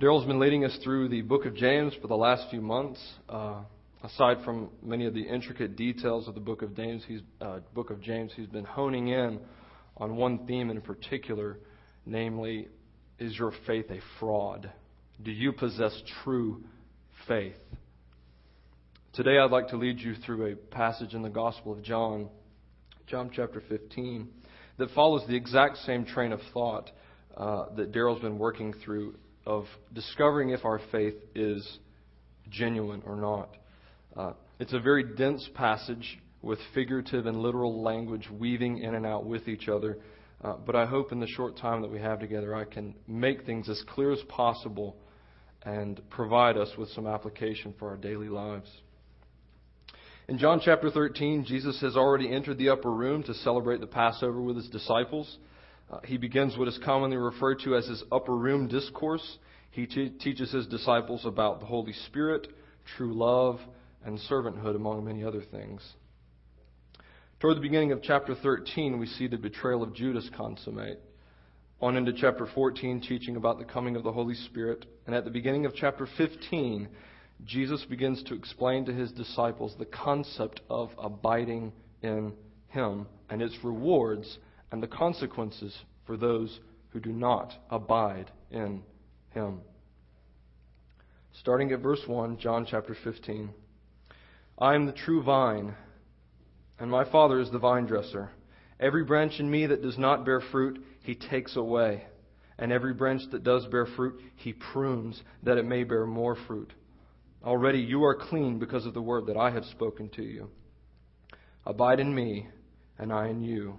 Daryl's been leading us through the book of James for the last few months. Aside from many of the intricate details of the book of James, he's been honing in on one theme in particular, namely, is your faith a fraud? Do you possess true faith? Today I'd like to lead you through a passage in the Gospel of John, John chapter 15, that follows the exact same train of thought that Daryl's been working through of discovering if our faith is genuine or not. It's a very dense passage with figurative and literal language weaving in and out with each other. But I hope in the short time that we have together, I can make things as clear as possible and provide us with some application for our daily lives. In John chapter 13, Jesus has already entered the upper room to celebrate the Passover with his disciples. He begins what is commonly referred to as his upper room discourse. He teaches his disciples about the Holy Spirit, true love, and servanthood, among many other things. Toward the beginning of chapter 13, we see the betrayal of Judas consummate. On into chapter 14, teaching about the coming of the Holy Spirit. And at the beginning of chapter 15, Jesus begins to explain to his disciples the concept of abiding in him and its rewards and the consequences for those who do not abide in him. Starting at verse 1, John chapter 15. I am the true vine, and my Father is the vine dresser. Every branch in me that does not bear fruit, he takes away. And every branch that does bear fruit, he prunes, that it may bear more fruit. Already you are clean because of the word that I have spoken to you. Abide in me, and I in you.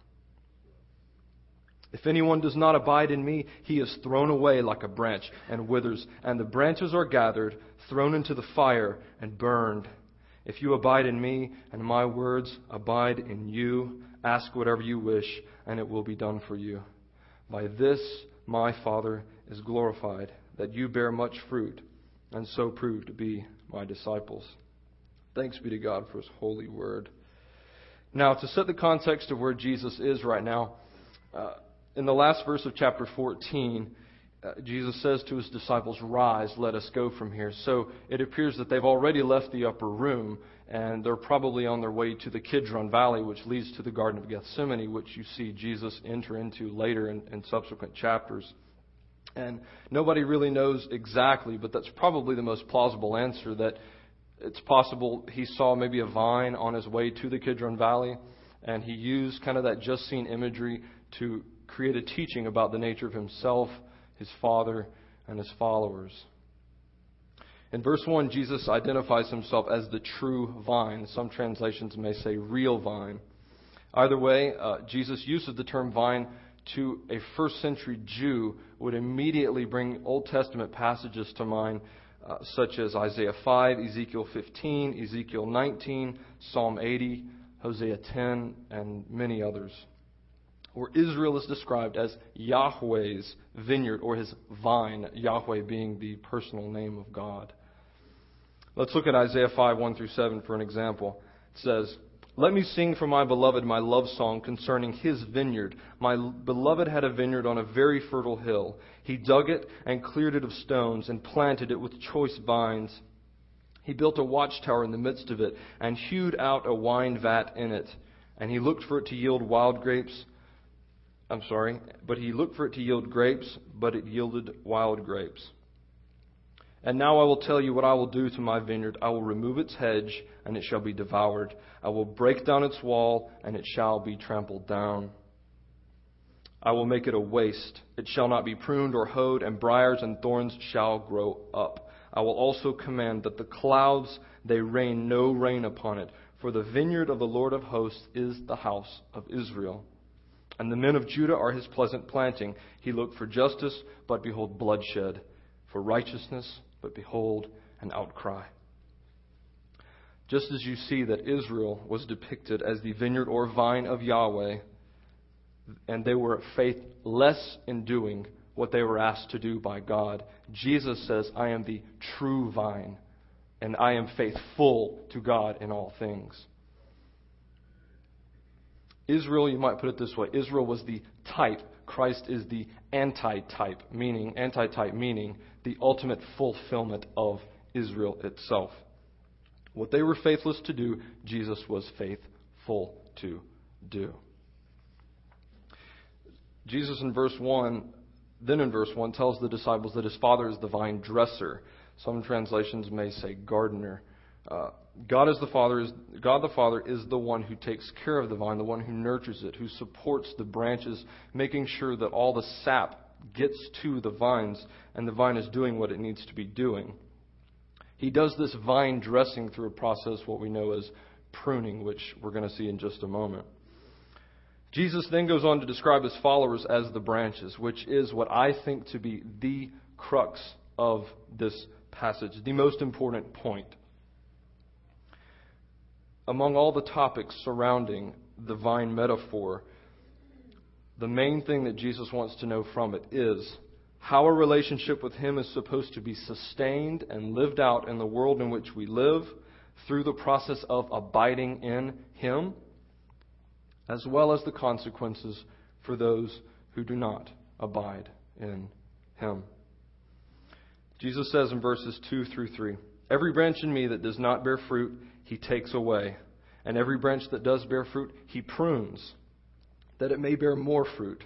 If anyone does not abide in me, he is thrown away like a branch and withers, and the branches are gathered, thrown into the fire, and burned. If you abide in me, and my words abide in you, ask whatever you wish, and it will be done for you. By this my Father is glorified, that you bear much fruit, and so prove to be my disciples. Thanks be to God for his holy word. Now, to set the context of where Jesus is right now, in the last verse of chapter 14, Jesus says to his disciples, "Rise, let us go from here." So it appears that they've already left the upper room, and they're probably on their way to the Kidron Valley, which leads to the Garden of Gethsemane, which you see Jesus enter into later in subsequent chapters. And nobody really knows exactly, but that's probably the most plausible answer, that it's possible he saw maybe a vine on his way to the Kidron Valley, and he used kind of that just-seen imagery to create a teaching about the nature of himself, his Father, and his followers. In verse 1, Jesus identifies himself as the true vine. Some translations may say real vine. Either way, Jesus' use of the term vine to a first-century Jew would immediately bring Old Testament passages to mind, such as Isaiah 5, Ezekiel 15, Ezekiel 19, Psalm 80, Hosea 10, and many others, where Israel is described as Yahweh's vineyard, or his vine, Yahweh being the personal name of God. Let's look at Isaiah 5, 1 through 7 for an example. It says, "Let me sing for my beloved my love song concerning his vineyard. My beloved had a vineyard on a very fertile hill. He dug it and cleared it of stones and planted it with choice vines. He built a watchtower in the midst of it and hewed out a wine vat in it. And he looked for it to yield grapes, but it yielded wild grapes. And now I will tell you what I will do to my vineyard. I will remove its hedge, and it shall be devoured. I will break down its wall, and it shall be trampled down. I will make it a waste. It shall not be pruned or hoed, and briars and thorns shall grow up. I will also command that the clouds, they rain no rain upon it. For the vineyard of the Lord of hosts is the house of Israel. And the men of Judah are his pleasant planting. He looked for justice, but behold bloodshed. For righteousness, but behold, an outcry." Just as you see that Israel was depicted as the vineyard or vine of Yahweh, and they were faithless in doing what they were asked to do by God. Jesus says, I am the true vine, and I am faithful to God in all things. Israel, you might put it this way, Israel was the type. Christ is the antitype, meaning the ultimate fulfillment of Israel itself. What they were faithless to do, Jesus was faithful to do. Jesus in verse 1 tells the disciples that his Father is the vine dresser. Some translations may say gardener. God the Father is the one who takes care of the vine, the one who nurtures it, who supports the branches, making sure that all the sap gets to the vines and the vine is doing what it needs to be doing. He does this vine dressing through a process what we know as pruning, which we're going to see in just a moment. Jesus then goes on to describe his followers as the branches, which is what I think to be the crux of this passage, the most important point. Among all the topics surrounding the vine metaphor, the main thing that Jesus wants to know from it is how a relationship with him is supposed to be sustained and lived out in the world in which we live through the process of abiding in him, as well as the consequences for those who do not abide in him. Jesus says in verses 2 through 3, every branch in me that does not bear fruit, he takes away. And every branch that does bear fruit, he prunes, that it may bear more fruit.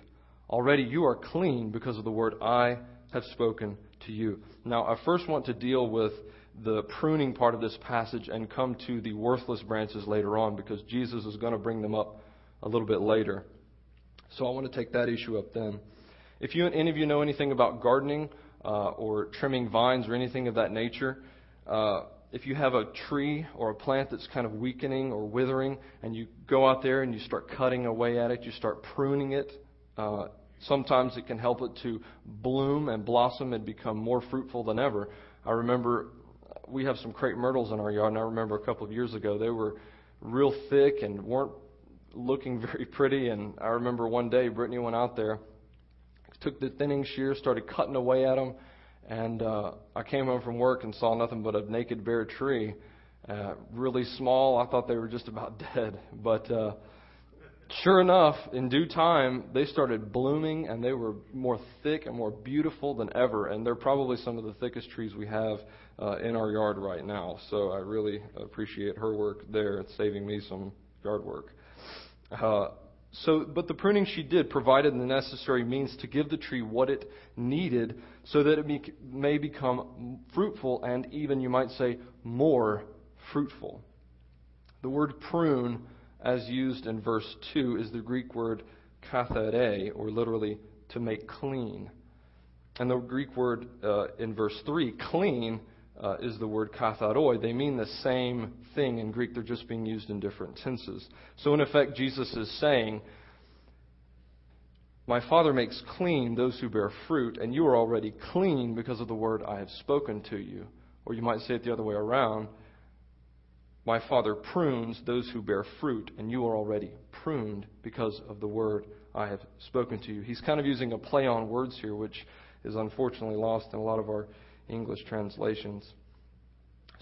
Already you are clean because of the word I have spoken to you. Now, I first want to deal with the pruning part of this passage and come to the worthless branches later on, because Jesus is going to bring them up a little bit later. So I want to take that issue up then. If any of you know anything about gardening or trimming vines or anything of that nature, if you have a tree or a plant that's kind of weakening or withering, and you go out there and you start cutting away at it, you start pruning it, sometimes it can help it to bloom and blossom and become more fruitful than ever. I remember we have some crepe myrtles in our yard, and I remember a couple of years ago they were real thick and weren't looking very pretty. And I remember one day Brittany went out there, took the thinning shears, started cutting away at them, and I came home from work and saw nothing but a naked bare tree, really small. I thought they were just about dead, but sure enough, in due time, they started blooming, and they were more thick and more beautiful than ever, and they're probably some of the thickest trees we have in our yard right now, so I really appreciate her work there. It's saving me some yard work. But the pruning she did provided the necessary means to give the tree what it needed so that it may become fruitful and even, you might say, more fruitful. The word prune, as used in verse 2, is the Greek word kathere, or literally to make clean. And the Greek word in verse 3, clean, is the word katharoi. They mean the same thing in Greek. They're just being used in different tenses. So in effect, Jesus is saying, my Father makes clean those who bear fruit, and you are already clean because of the word I have spoken to you. Or you might say it the other way around. My Father prunes those who bear fruit, and you are already pruned because of the word I have spoken to you. He's kind of using a play on words here, which is unfortunately lost in a lot of our English translations.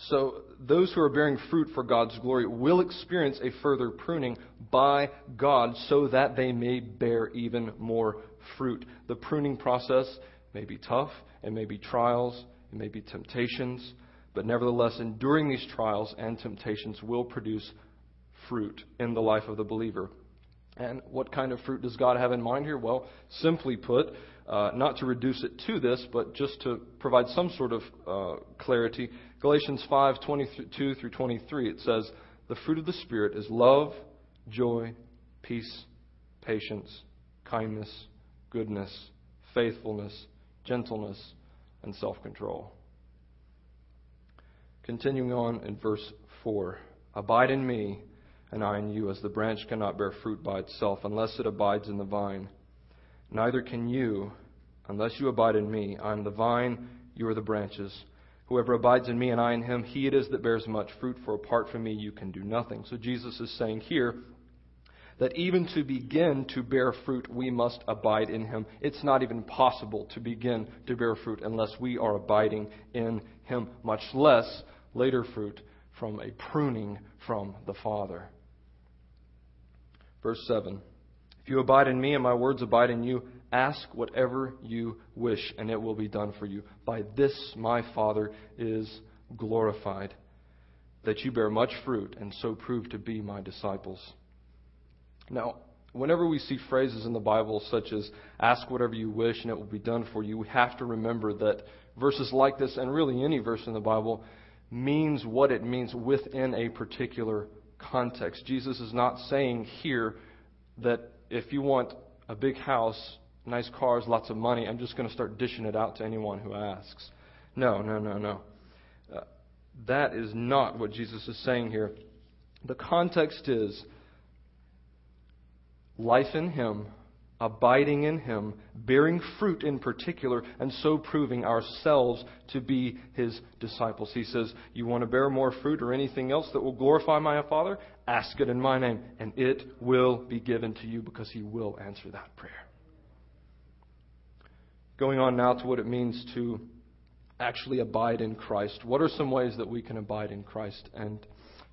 So those who are bearing fruit for God's glory will experience a further pruning by God so that they may bear even more fruit. The pruning process may be tough, it may be trials, it may be temptations, but nevertheless, enduring these trials and temptations will produce fruit in the life of the believer. And what kind of fruit does God have in mind here? Well, simply put, not to reduce it to this, but just to provide some sort of clarity, Galatians 5:22 through 23, it says, the fruit of the Spirit is love, joy, peace, patience, kindness, goodness, faithfulness, gentleness, and self-control. Continuing on in verse 4, abide in me, and I in you, as the branch cannot bear fruit by itself unless it abides in the vine. Neither can you unless you abide in me. I am the vine, you are the branches. Whoever abides in me and I in him, he it is that bears much fruit, for apart from me you can do nothing. So Jesus is saying here that even to begin to bear fruit, we must abide in him. It's not even possible to begin to bear fruit unless we are abiding in him, much less later fruit from a pruning from the Father. Verse 7, if you abide in me and my words abide in you, ask whatever you wish and it will be done for you. By this my Father is glorified, that you bear much fruit and so prove to be my disciples. Now, whenever we see phrases in the Bible such as ask whatever you wish and it will be done for you, we have to remember that verses like this, and really any verse in the Bible, means what it means within a particular context. Jesus is not saying here that if you want a big house, nice cars, lots of money, I'm just going to start dishing it out to anyone who asks. No. That is not what Jesus is saying here. The context is life in him, abiding in him, bearing fruit in particular, and so proving ourselves to be his disciples. He says, you want to bear more fruit or anything else that will glorify my Father? Ask it in my name, and it will be given to you, because he will answer that prayer. Going on now to what it means to actually abide in Christ. What are some ways that we can abide in Christ? And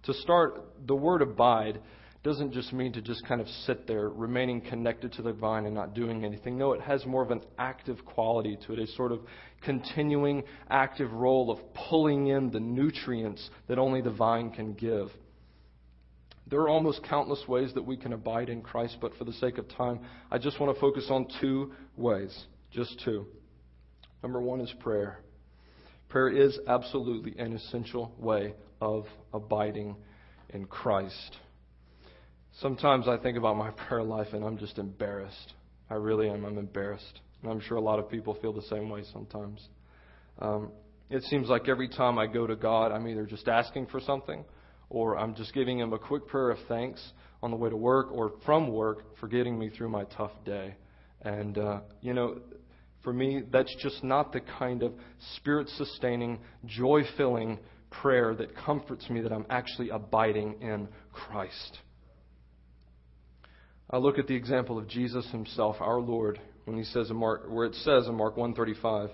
to start, the word abide doesn't just mean to just kind of sit there, remaining connected to the vine and not doing anything. No, it has more of an active quality to it, a sort of continuing active role of pulling in the nutrients that only the vine can give. There are almost countless ways that we can abide in Christ, but for the sake of time, I just want to focus on two ways, just two. Number one is prayer. Prayer is absolutely an essential way of abiding in Christ. Sometimes I think about my prayer life and I'm just embarrassed. I really am. I'm embarrassed. And I'm sure a lot of people feel the same way sometimes. It seems like every time I go to God, I'm either just asking for something or I'm just giving him a quick prayer of thanks on the way to work or from work for getting me through my tough day. And, for me, that's just not the kind of spirit-sustaining, joy-filling prayer that comforts me that I'm actually abiding in Christ. I look at the example of Jesus himself, our Lord, when he says in Mark, where it says in Mark 1:35,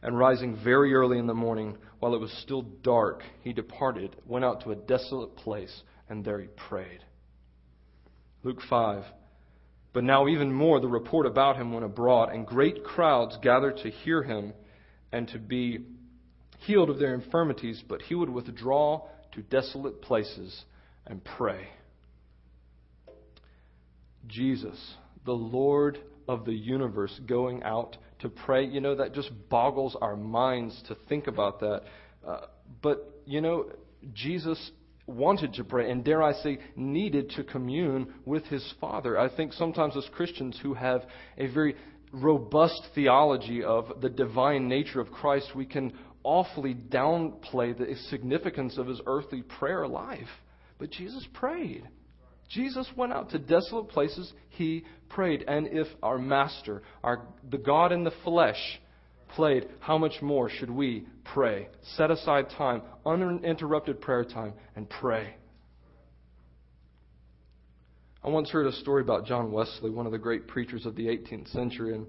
and rising very early in the morning, while it was still dark, he departed, went out to a desolate place, and there he prayed. Luke 5. But now even more, the report about him went abroad, and great crowds gathered to hear him and to be healed of their infirmities, but he would withdraw to desolate places and pray. Jesus, the Lord of the universe, going out to pray. That just boggles our minds to think about that. But Jesus wanted to pray and, dare I say, needed to commune with his Father. I think sometimes as Christians who have a very robust theology of the divine nature of Christ, we can awfully downplay the significance of his earthly prayer life. But Jesus prayed. Jesus went out to desolate places. He prayed. And if our Master, the God in the flesh, prayed, how much more should we pray? Set aside time, uninterrupted prayer time, and pray. I once heard a story about John Wesley, one of the great preachers of the 18th century, and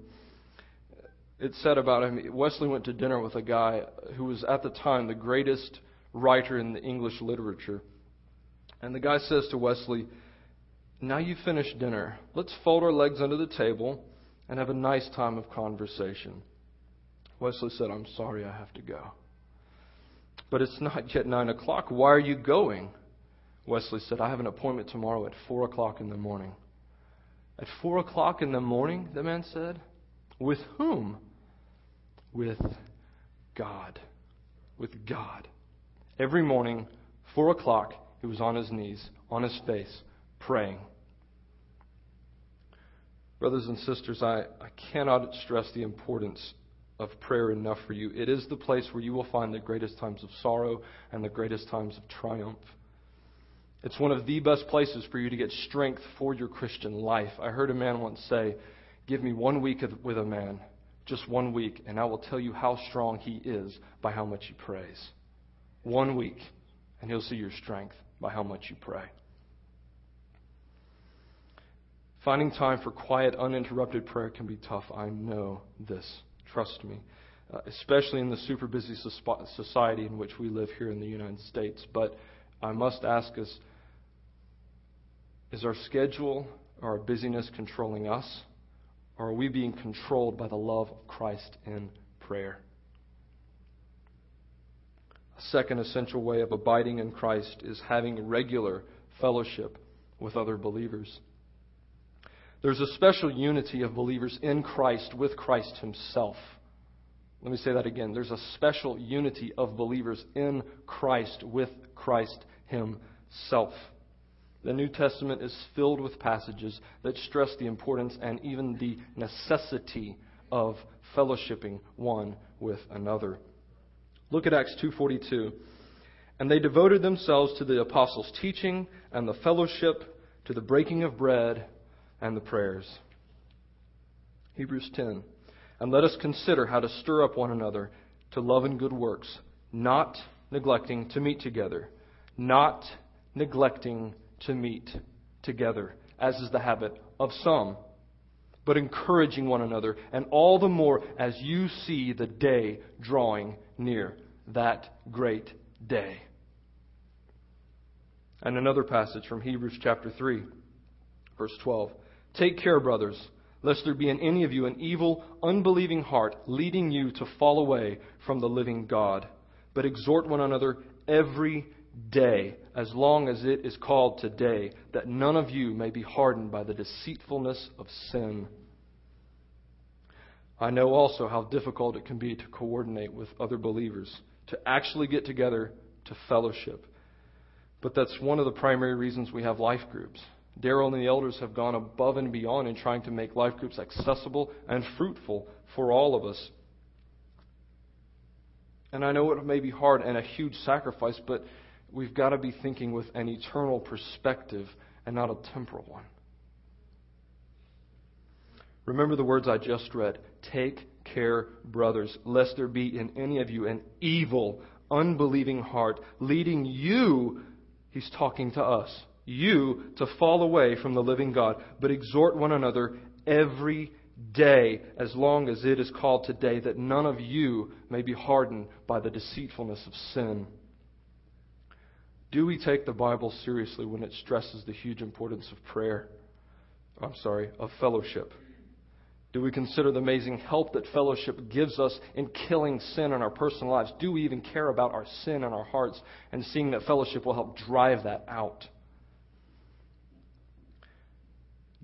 it said about him, Wesley went to dinner with a guy who was at the time the greatest writer in the English literature. And the guy says to Wesley, now you've finished dinner. Let's fold our legs under the table and have a nice time of conversation. Wesley said, I'm sorry, I have to go. But it's not yet 9 o'clock. Why are you going? Wesley said, I have an appointment tomorrow at 4 o'clock in the morning. At 4 o'clock in the morning, the man said. With whom? With God. With God. Every morning, 4 o'clock, he was on his knees, on his face, praying. Brothers and sisters, I cannot stress the importance of prayer enough for you. It is the place where you will find the greatest times of sorrow and the greatest times of triumph. It's one of the best places for you to get strength for your Christian life. I heard a man once say, give me 1 week with a man, just 1 week, and I will tell you how strong he is by how much he prays. 1 week, and he'll see your strength by how much you pray. Finding time for quiet, uninterrupted prayer can be tough. I know this. Trust me. Especially in the super busy society in which we live here in the United States. But I must ask us, is our schedule or our busyness controlling us? Or are we being controlled by the love of Christ in prayer? A second essential way of abiding in Christ is having regular fellowship with other believers. There's a special unity of believers in Christ with Christ himself. Let me say that again. There's a special unity of believers in Christ with Christ himself. The New Testament is filled with passages that stress the importance and even the necessity of fellowshipping one with another. Look at Acts 2:42. And they devoted themselves to the apostles' teaching and the fellowship, to the breaking of bread and the prayers. Hebrews 10. And let us consider how to stir up one another to love and good works, not neglecting to meet together, not neglecting to meet together, as is the habit of some, but encouraging one another, and all the more as you see the day drawing near, that great day. And another passage from Hebrews chapter 3, verse 12. Take care, brothers, lest there be in any of you an evil, unbelieving heart leading you to fall away from the living God. But exhort one another every day, as long as it is called today, that none of you may be hardened by the deceitfulness of sin. I know also how difficult it can be to coordinate with other believers, to actually get together to fellowship. But that's one of the primary reasons we have life groups. Daryl and the elders have gone above and beyond in trying to make life groups accessible and fruitful for all of us. And I know it may be hard and a huge sacrifice, but we've got to be thinking with an eternal perspective and not a temporal one. Remember the words I just read. Take care, brothers, lest there be in any of you an evil, unbelieving heart leading you, he's talking to us, you to fall away from the living God, but exhort one another every day, as long as it is called today, that none of you may be hardened by the deceitfulness of sin. Do we take the Bible seriously when it stresses the huge importance of prayer? Of fellowship. Do we consider the amazing help that fellowship gives us in killing sin in our personal lives? Do we even care about our sin in our hearts and seeing that fellowship will help drive that out?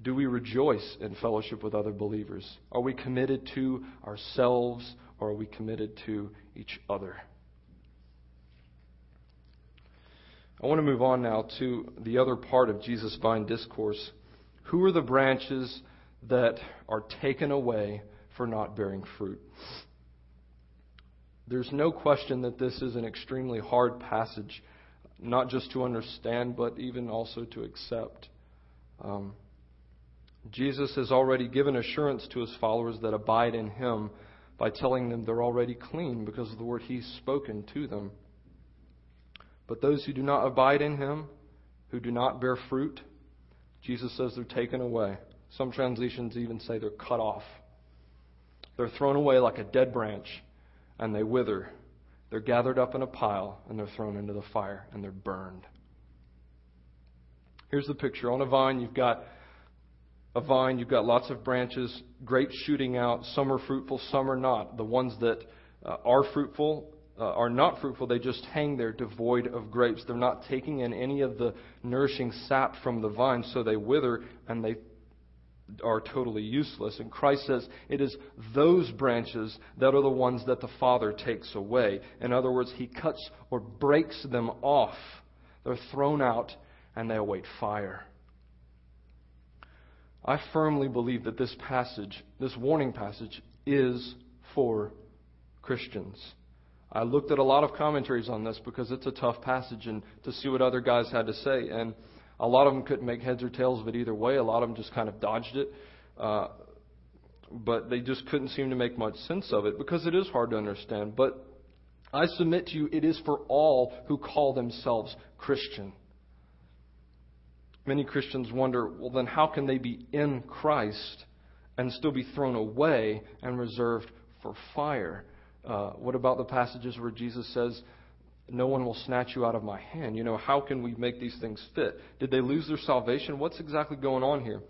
Do we rejoice in fellowship with other believers? Are we committed to ourselves, or are we committed to each other? I want to move on now to the other part of Jesus' vine discourse. Who are the branches that are taken away for not bearing fruit? There's no question that this is an extremely hard passage, not just to understand, but even also to accept. Jesus has already given assurance to his followers that abide in him by telling them they're already clean because of the word he's spoken to them. But those who do not abide in him, who do not bear fruit, Jesus says they're taken away. Some translations even say they're cut off. They're thrown away like a dead branch, and they wither. They're gathered up in a pile, and they're thrown into the fire, and they're burned. Here's the picture. On a vine, you've got lots of branches, grapes shooting out. Some are fruitful, some are not. The ones that are fruitful are not fruitful. They just hang there devoid of grapes. They're not taking in any of the nourishing sap from the vine, so they wither and they are totally useless. And Christ says it is those branches that are the ones that the Father takes away. In other words, he cuts or breaks them off. They're thrown out and they await fire. I firmly believe that this passage, this warning passage, is for Christians. I looked at a lot of commentaries on this because it's a tough passage, and to see what other guys had to say. And a lot of them couldn't make heads or tails of it either way. A lot of them just kind of dodged it. But they just couldn't seem to make much sense of it because it is hard to understand. But I submit to you, it is for all who call themselves Christian. Many Christians wonder, well, then how can they be in Christ and still be thrown away and reserved for fire? What about the passages where Jesus says, no one will snatch you out of my hand? You know, how can we make these things fit? Did they lose their salvation? What's exactly going on here?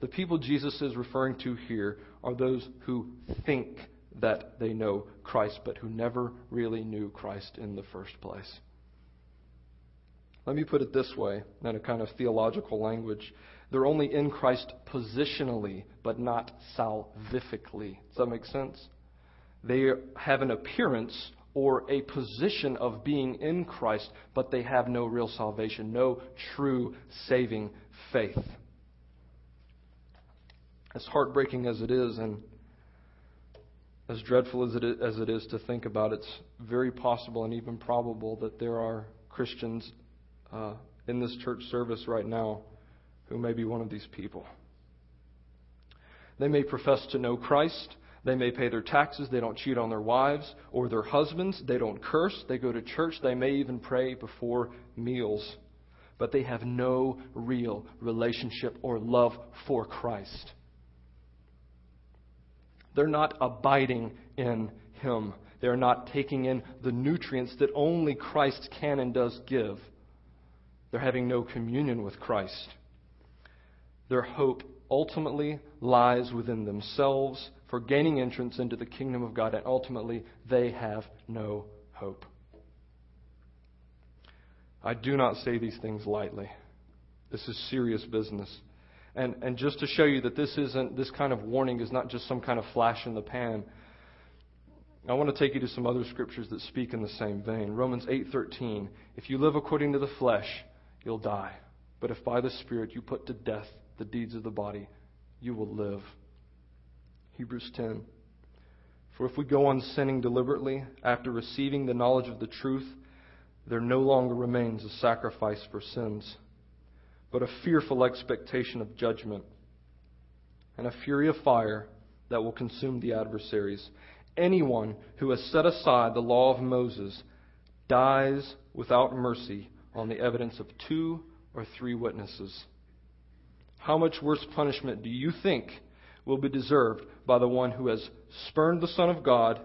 The people Jesus is referring to here are those who think that they know Christ, but who never really knew Christ in the first place. Let me put it this way, in a kind of theological language. They're only in Christ positionally, but not salvifically. Does that make sense? They have an appearance or a position of being in Christ, but they have no real salvation, no true saving faith. As heartbreaking as it is, and as dreadful as it is to think about, it's very possible and even probable that there are Christians in this church service right now who may be one of these people. They may profess to know Christ. They may pay their taxes. They don't cheat on their wives or their husbands. They don't curse. They go to church. They may even pray before meals. But they have no real relationship or love for Christ. They're not abiding in Him. They're not taking in the nutrients that only Christ can and does give. They're having no communion with Christ. Their hope ultimately lies within themselves for gaining entrance into the kingdom of God, and ultimately they have no hope. I do not say these things lightly. This is serious business. And just to show you that this kind of warning is not just some kind of flash in the pan, I want to take you to some other scriptures that speak in the same vein. Romans 8:13, if you live according to the flesh, you'll die. But if by the Spirit you put to death the deeds of the body, you will live. Hebrews 10, for if we go on sinning deliberately after receiving the knowledge of the truth, there no longer remains a sacrifice for sins, but a fearful expectation of judgment and a fury of fire that will consume the adversaries. Anyone who has set aside the law of Moses dies without mercy on the evidence of 2 or 3 witnesses. How much worse punishment do you think will be deserved by the one who has spurned the Son of God,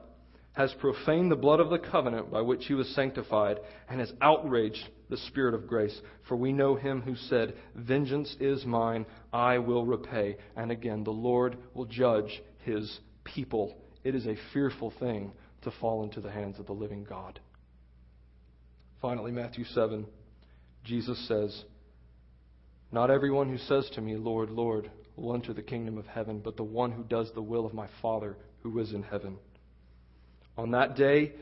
has profaned the blood of the covenant by which he was sanctified, and has outraged the Spirit of grace? For we know him who said, vengeance is mine, I will repay. And again, the Lord will judge his people. It is a fearful thing to fall into the hands of the living God. Finally, Matthew 7, Jesus says, not everyone who says to me, Lord, Lord, will enter the kingdom of heaven, but the one who does the will of my Father who is in heaven. On that day,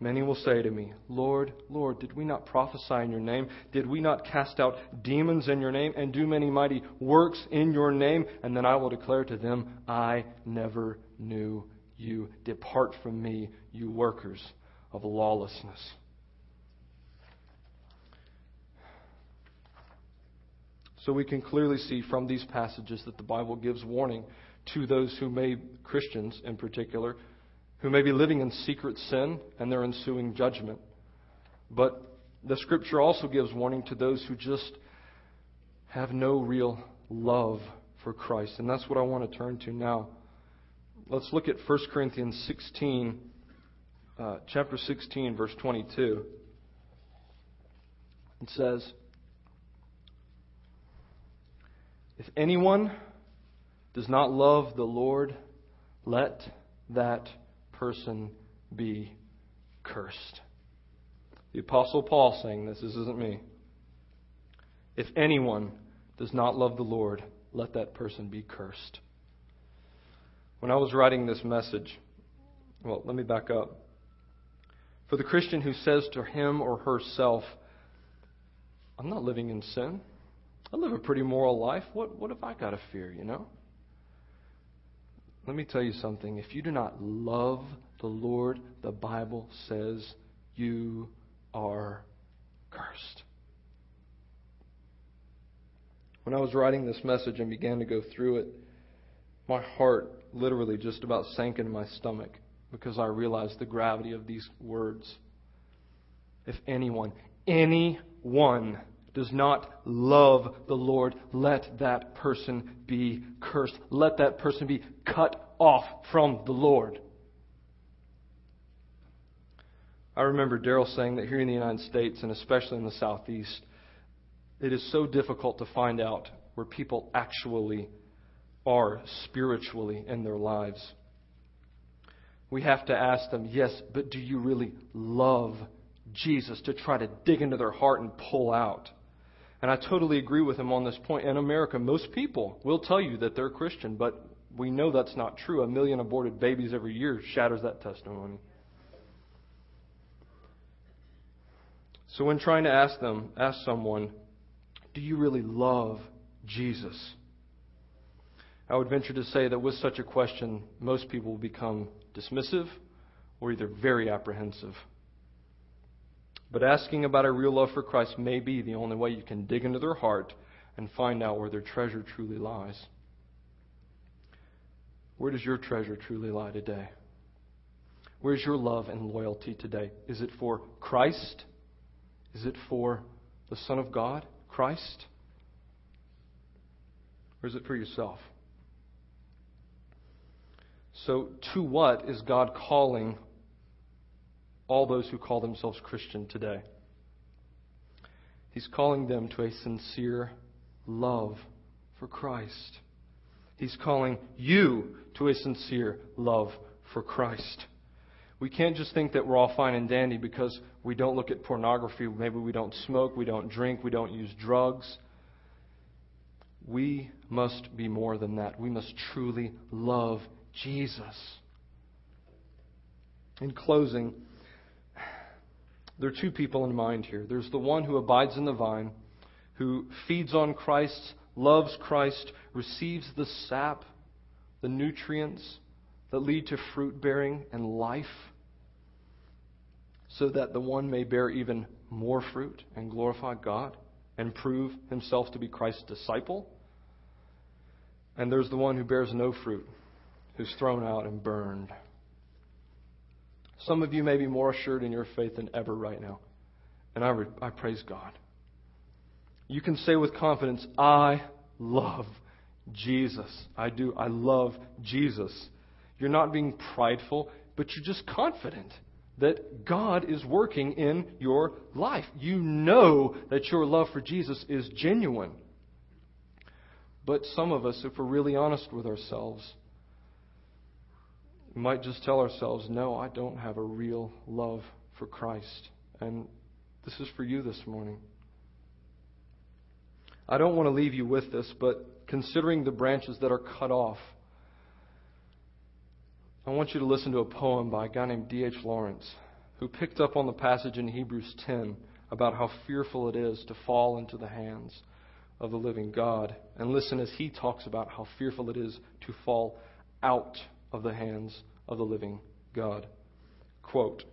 many will say to me, Lord, Lord, did we not prophesy in your name? Did we not cast out demons in your name and do many mighty works in your name? And then I will declare to them, I never knew you. Depart from me, you workers of lawlessness. So we can clearly see from these passages that the Bible gives warning to those who may, Christians in particular, who may be living in secret sin and their ensuing judgment. But the Scripture also gives warning to those who just have no real love for Christ. And that's what I want to turn to now. Let's look at 1 Corinthians 16, chapter 16, verse 22. It says, if anyone does not love the Lord, let that person be cursed. The Apostle Paul saying this isn't me. If anyone does not love the Lord, let that person be cursed. When I was writing this message, let me back up. For the Christian who says to him or herself, I'm not living in sin. I live a pretty moral life. What have I got to fear, Let me tell you something. If you do not love the Lord, the Bible says you are cursed. When I was writing this message and began to go through it, my heart literally just about sank into my stomach because I realized the gravity of these words. If anyone, anyone does not love the Lord, let that person be cursed. Let that person be cut off from the Lord. I remember Daryl saying that here in the United States, and especially in the Southeast, it is so difficult to find out where people actually are spiritually in their lives. We have to ask them, yes, but do you really love Jesus, to try to dig into their heart and pull out? And I totally agree with him on this point. In America, most people will tell you that they're Christian, but we know that's not true. 1 million aborted babies every year shatters that testimony. So when trying to ask someone, do you really love Jesus? I would venture to say that with such a question, most people will become dismissive or either very apprehensive. But asking about a real love for Christ may be the only way you can dig into their heart and find out where their treasure truly lies. Where does your treasure truly lie today? Where's your love and loyalty today? Is it for Christ? Is it for the Son of God, Christ? Or is it for yourself? So, to what is God calling all those who call themselves Christian today? He's calling them to a sincere love for Christ. He's calling you to a sincere love for Christ. We can't just think that we're all fine and dandy because we don't look at pornography. Maybe we don't smoke, we don't drink, we don't use drugs. We must be more than that. We must truly love Jesus. In closing, there are two people in mind here. There's the one who abides in the vine, who feeds on Christ, loves Christ, receives the sap, the nutrients that lead to fruit bearing and life, so that the one may bear even more fruit and glorify God and prove himself to be Christ's disciple. And there's the one who bears no fruit, who's thrown out and burned. Some of you may be more assured in your faith than ever right now. And I praise God. You can say with confidence, I love Jesus. I do. I love Jesus. You're not being prideful, but you're just confident that God is working in your life. You know that your love for Jesus is genuine. But some of us, if we're really honest with ourselves, we might just tell ourselves, no, I don't have a real love for Christ. And this is for you this morning. I don't want to leave you with this, but considering the branches that are cut off, I want you to listen to a poem by a guy named D.H. Lawrence, who picked up on the passage in Hebrews 10 about how fearful it is to fall into the hands of the living God. And listen as he talks about how fearful it is to fall out of the hands of the living God. Quote,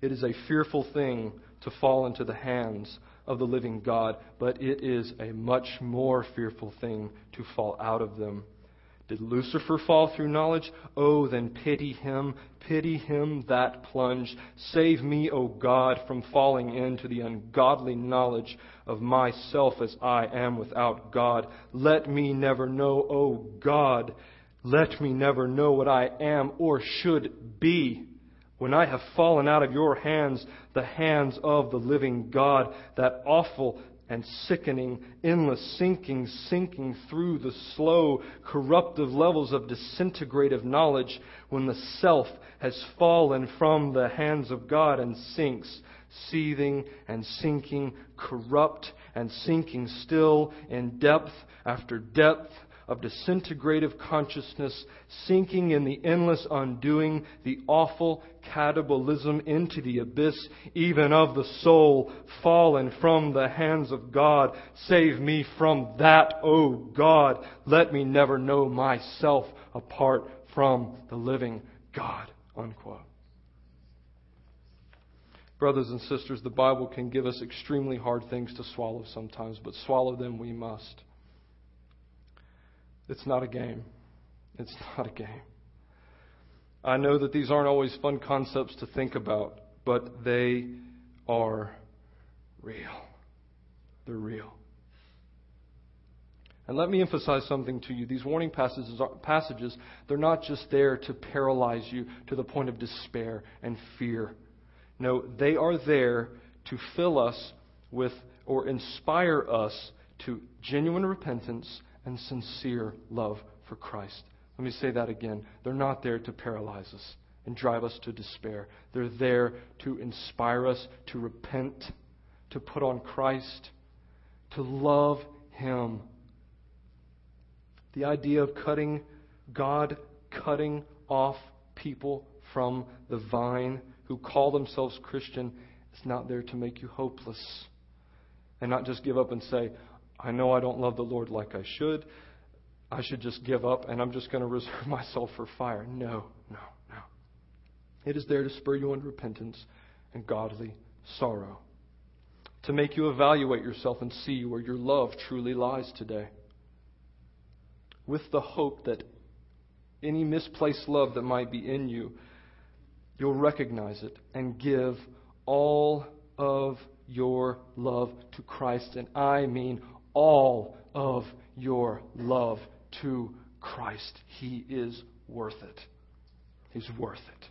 "It is a fearful thing to fall into the hands of the living God, but it is a much more fearful thing to fall out of them. Did Lucifer fall through knowledge? Oh, then pity him that plunged. Save me, O God, from falling into the ungodly knowledge of myself as I am without God. Let me never know, O God, let me never know what I am or should be when I have fallen out of your hands, the hands of the living God, that awful and sickening, endless sinking through the slow, corruptive levels of disintegrative knowledge when the self has fallen from the hands of God and sinks, seething and sinking, corrupt and sinking still in depth after depth of disintegrative consciousness, sinking in the endless undoing, the awful catabolism into the abyss, even of the soul, fallen from the hands of God. Save me from that, O God. Let me never know myself apart from the living God." Unquote. Brothers and sisters, the Bible can give us extremely hard things to swallow sometimes, but swallow them we must. It's not a game. It's not a game. I know that these aren't always fun concepts to think about, but they are real. They're real. And let me emphasize something to you. These warning passages, they're not just there to paralyze you to the point of despair and fear. No, they are there to fill us with or inspire us to genuine repentance and sincere love for Christ. Let me say that again. They're not there to paralyze us and drive us to despair. They're there to inspire us to repent, to put on Christ, to love Him. The idea of God cutting off people from the vine who call themselves Christian is not there to make you hopeless and not just give up and say, I know I don't love the Lord like I should. I should just give up and I'm just going to reserve myself for fire. No, no, no. It is there to spur you on repentance and godly sorrow, to make you evaluate yourself and see where your love truly lies today, with the hope that any misplaced love that might be in you, you'll recognize it and give all of your love to Christ. And I mean all of your love to Christ. He is worth it. He's worth it.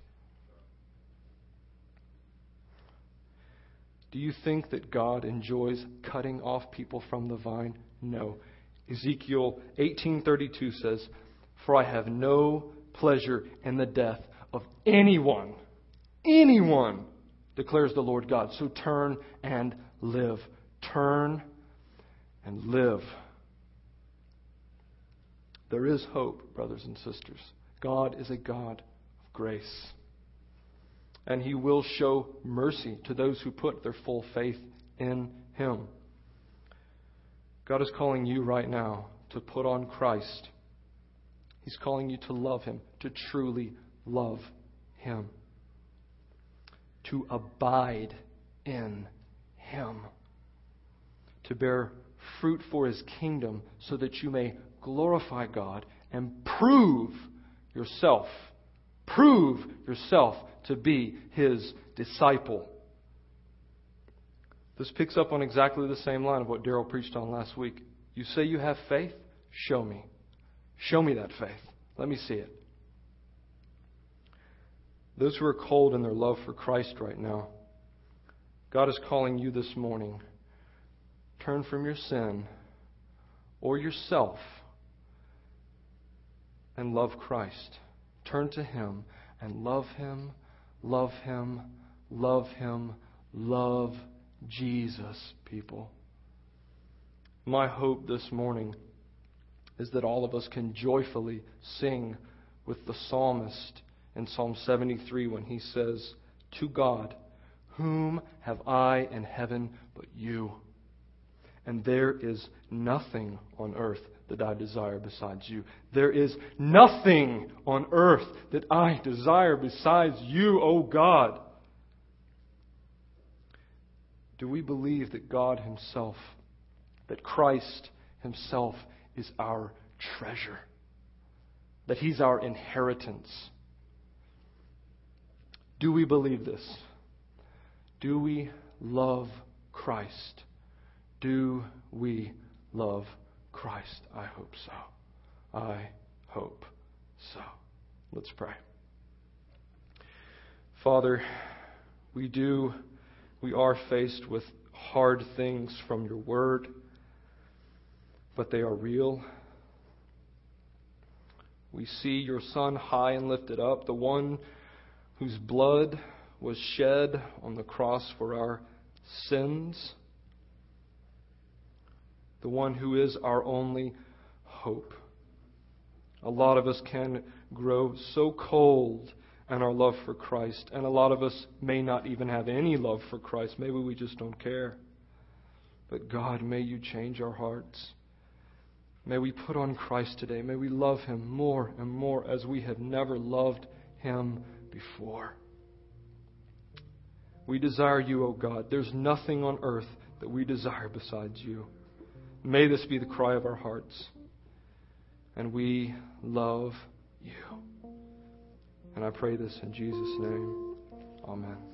Do you think that God enjoys cutting off people from the vine? No. Ezekiel 18:32 says, "For I have no pleasure in the death of anyone, declares the Lord God. So turn and live. Turn and live." There is hope, brothers and sisters. God is a God of grace. And He will show mercy to those who put their full faith in Him. God is calling you right now to put on Christ. He's calling you to love Him, to truly love Him, to abide in Him, to bear fruit for His kingdom so that you may glorify God and prove yourself to be His disciple. This picks up on exactly the same line of what Daryl preached on last week. You say you have faith? Show me. Show me that faith. Let me see it. Those who are cold in their love for Christ right now, God is calling you this morning. Turn from your sin or yourself and love Christ. Turn to Him and love Jesus, people. My hope this morning is that all of us can joyfully sing with the psalmist in Psalm 73 when he says, "To God, whom have I in heaven but you? And there is nothing on earth that I desire besides you." There is nothing on earth that I desire besides you, O God. Do we believe that God Himself, that Christ Himself is our treasure, that He's our inheritance? Do we believe this? Do we love Christ? Do we love Christ? I hope so. I hope so. Let's pray. Father, we are faced with hard things from your word, but they are real. We see your Son high and lifted up, the one whose blood was shed on the cross for our sins, the one who is our only hope. A lot of us can grow so cold and our love for Christ. And a lot of us may not even have any love for Christ. Maybe we just don't care. But God, may you change our hearts. May we put on Christ today. May we love Him more and more as we have never loved Him before. We desire you, O God. There's nothing on earth that we desire besides you. May this be the cry of our hearts. And we love you. And I pray this in Jesus' name. Amen.